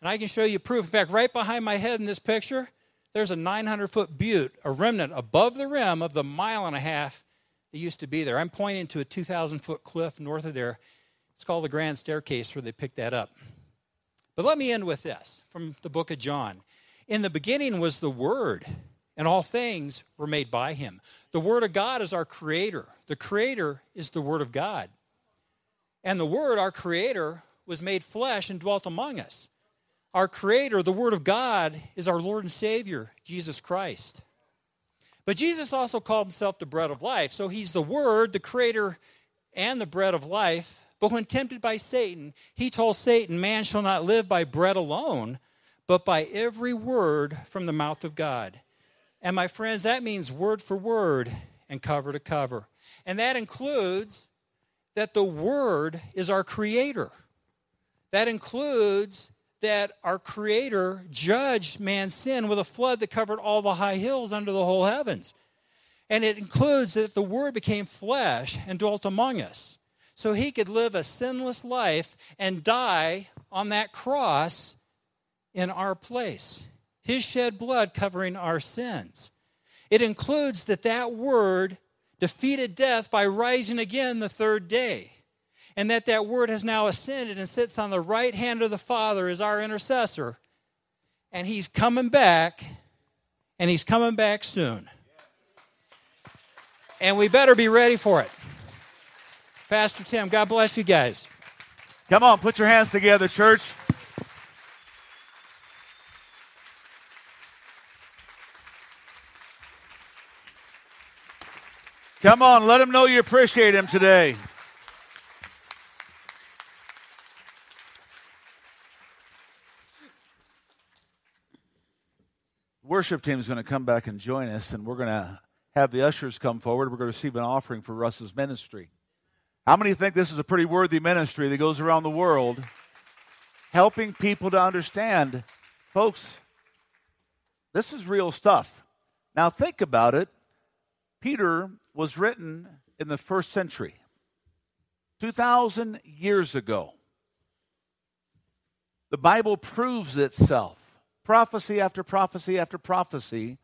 And I can show you proof. In fact, right behind my head in this picture, there's a nine hundred foot butte, a remnant above the rim of the mile and a half that used to be there. I'm pointing to a two thousand foot cliff north of there. It's called the Grand Staircase, where they picked that up. But let me end with this from the book of John. In the beginning was the Word, and all things were made by Him. The Word of God is our Creator. The Creator is the Word of God. And the Word, our Creator, was made flesh and dwelt among us. Our Creator, the Word of God, is our Lord and Savior, Jesus Christ. But Jesus also called Himself the bread of life. So He's the Word, the Creator, and the bread of life. But when tempted by Satan, He told Satan, man shall not live by bread alone, but by every word from the mouth of God. And my friends, that means word for word and cover to cover. And that includes that the Word is our Creator. That includes that our Creator judged man's sin with a flood that covered all the high hills under the whole heavens. And it includes that the Word became flesh and dwelt among us, so He could live a sinless life and die on that cross in our place. His shed blood covering our sins. It includes that that Word defeated death by rising again the third day, and that that Word has now ascended and sits on the right hand of the Father as our intercessor, and He's coming back, and He's coming back soon. And we better be ready for it. Pastor Tim, God bless you guys. Come on, put your hands together, church. Come on, let them know you appreciate them today. Worship team is going to come back and join us, and we're going to have the ushers come forward. We're going to receive an offering for Russ's ministry. How many think this is a pretty worthy ministry that goes around the world, helping people to understand, folks, this is real stuff. Now think about it. Peter was written in the first century, two thousand years ago. The Bible proves itself. Prophecy after prophecy after prophecy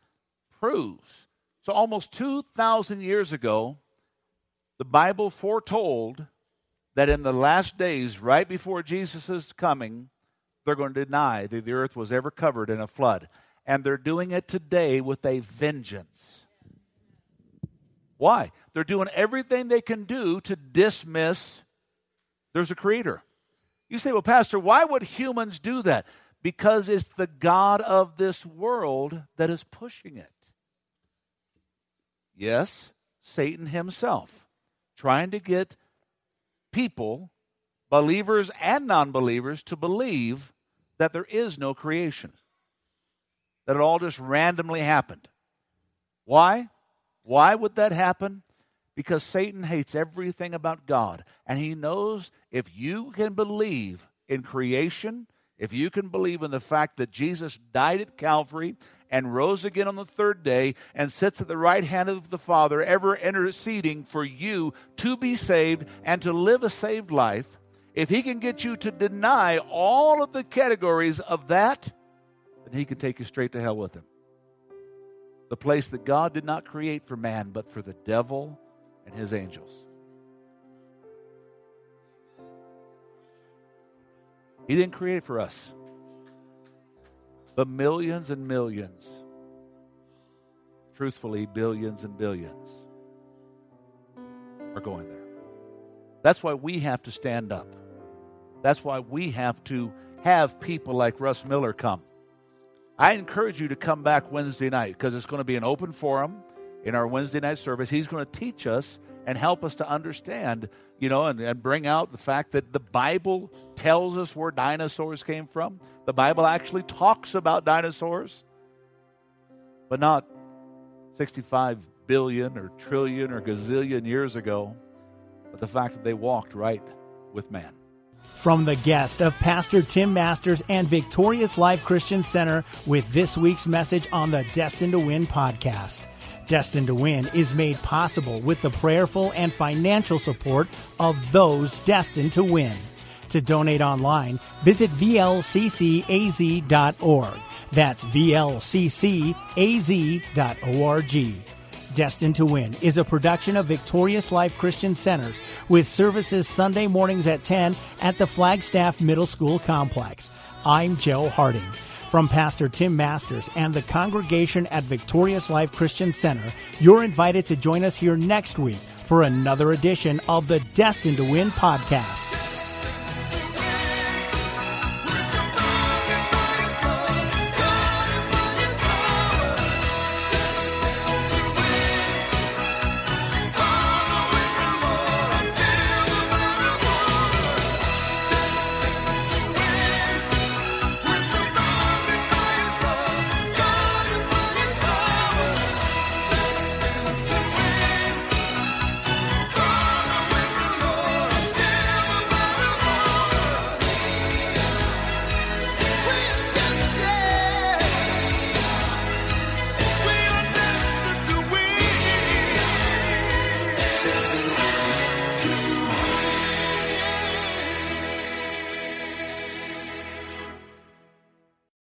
proves. So almost two thousand years ago, the Bible foretold that in the last days, right before Jesus' coming, they're going to deny that the earth was ever covered in a flood. And they're doing it today with a vengeance. Why? They're doing everything they can do to dismiss there's a creator. You say, well, Pastor, why would humans do that? Because it's the god of this world that is pushing it. Yes, Satan himself, trying to get people, believers and non-believers, to believe that there is no creation, that it all just randomly happened. Why? Why would that happen? Because Satan hates everything about God, and he knows if you can believe in creation, if you can believe in the fact that Jesus died at Calvary and rose again on the third day and sits at the right hand of the Father, ever interceding for you to be saved and to live a saved life, if he can get you to deny all of the categories of that, then he can take you straight to hell with him. The place that God did not create for man, but for the devil and his angels. He didn't create it for us. But millions and millions, truthfully, billions and billions, are going there. That's why we have to stand up. That's why we have to have people like Russ Miller come. I encourage you to come back Wednesday night because it's going to be an open forum in our Wednesday night service. He's going to teach us and help us to understand, you know, and, and bring out the fact that the Bible tells us where dinosaurs came from. The Bible actually talks about dinosaurs, but not sixty-five billion or trillion or gazillion years ago, but the fact that they walked right with man. From the guest of Pastor Tim Masters and Victorious Life Christian Center with this week's message on the Destined to Win podcast. Destined to Win is made possible with the prayerful and financial support of those destined to win. To donate online, visit V L C C A Z dot org. That's V L C C A Z dot org. Destined to Win is a production of Victorious Life Christian Centers with services Sunday mornings at ten at the Flagstaff Middle School Complex. I'm Joe Harding. From Pastor Tim Masters and the congregation at Victorious Life Christian Center, you're invited to join us here next week for another edition of the Destined to Win podcast.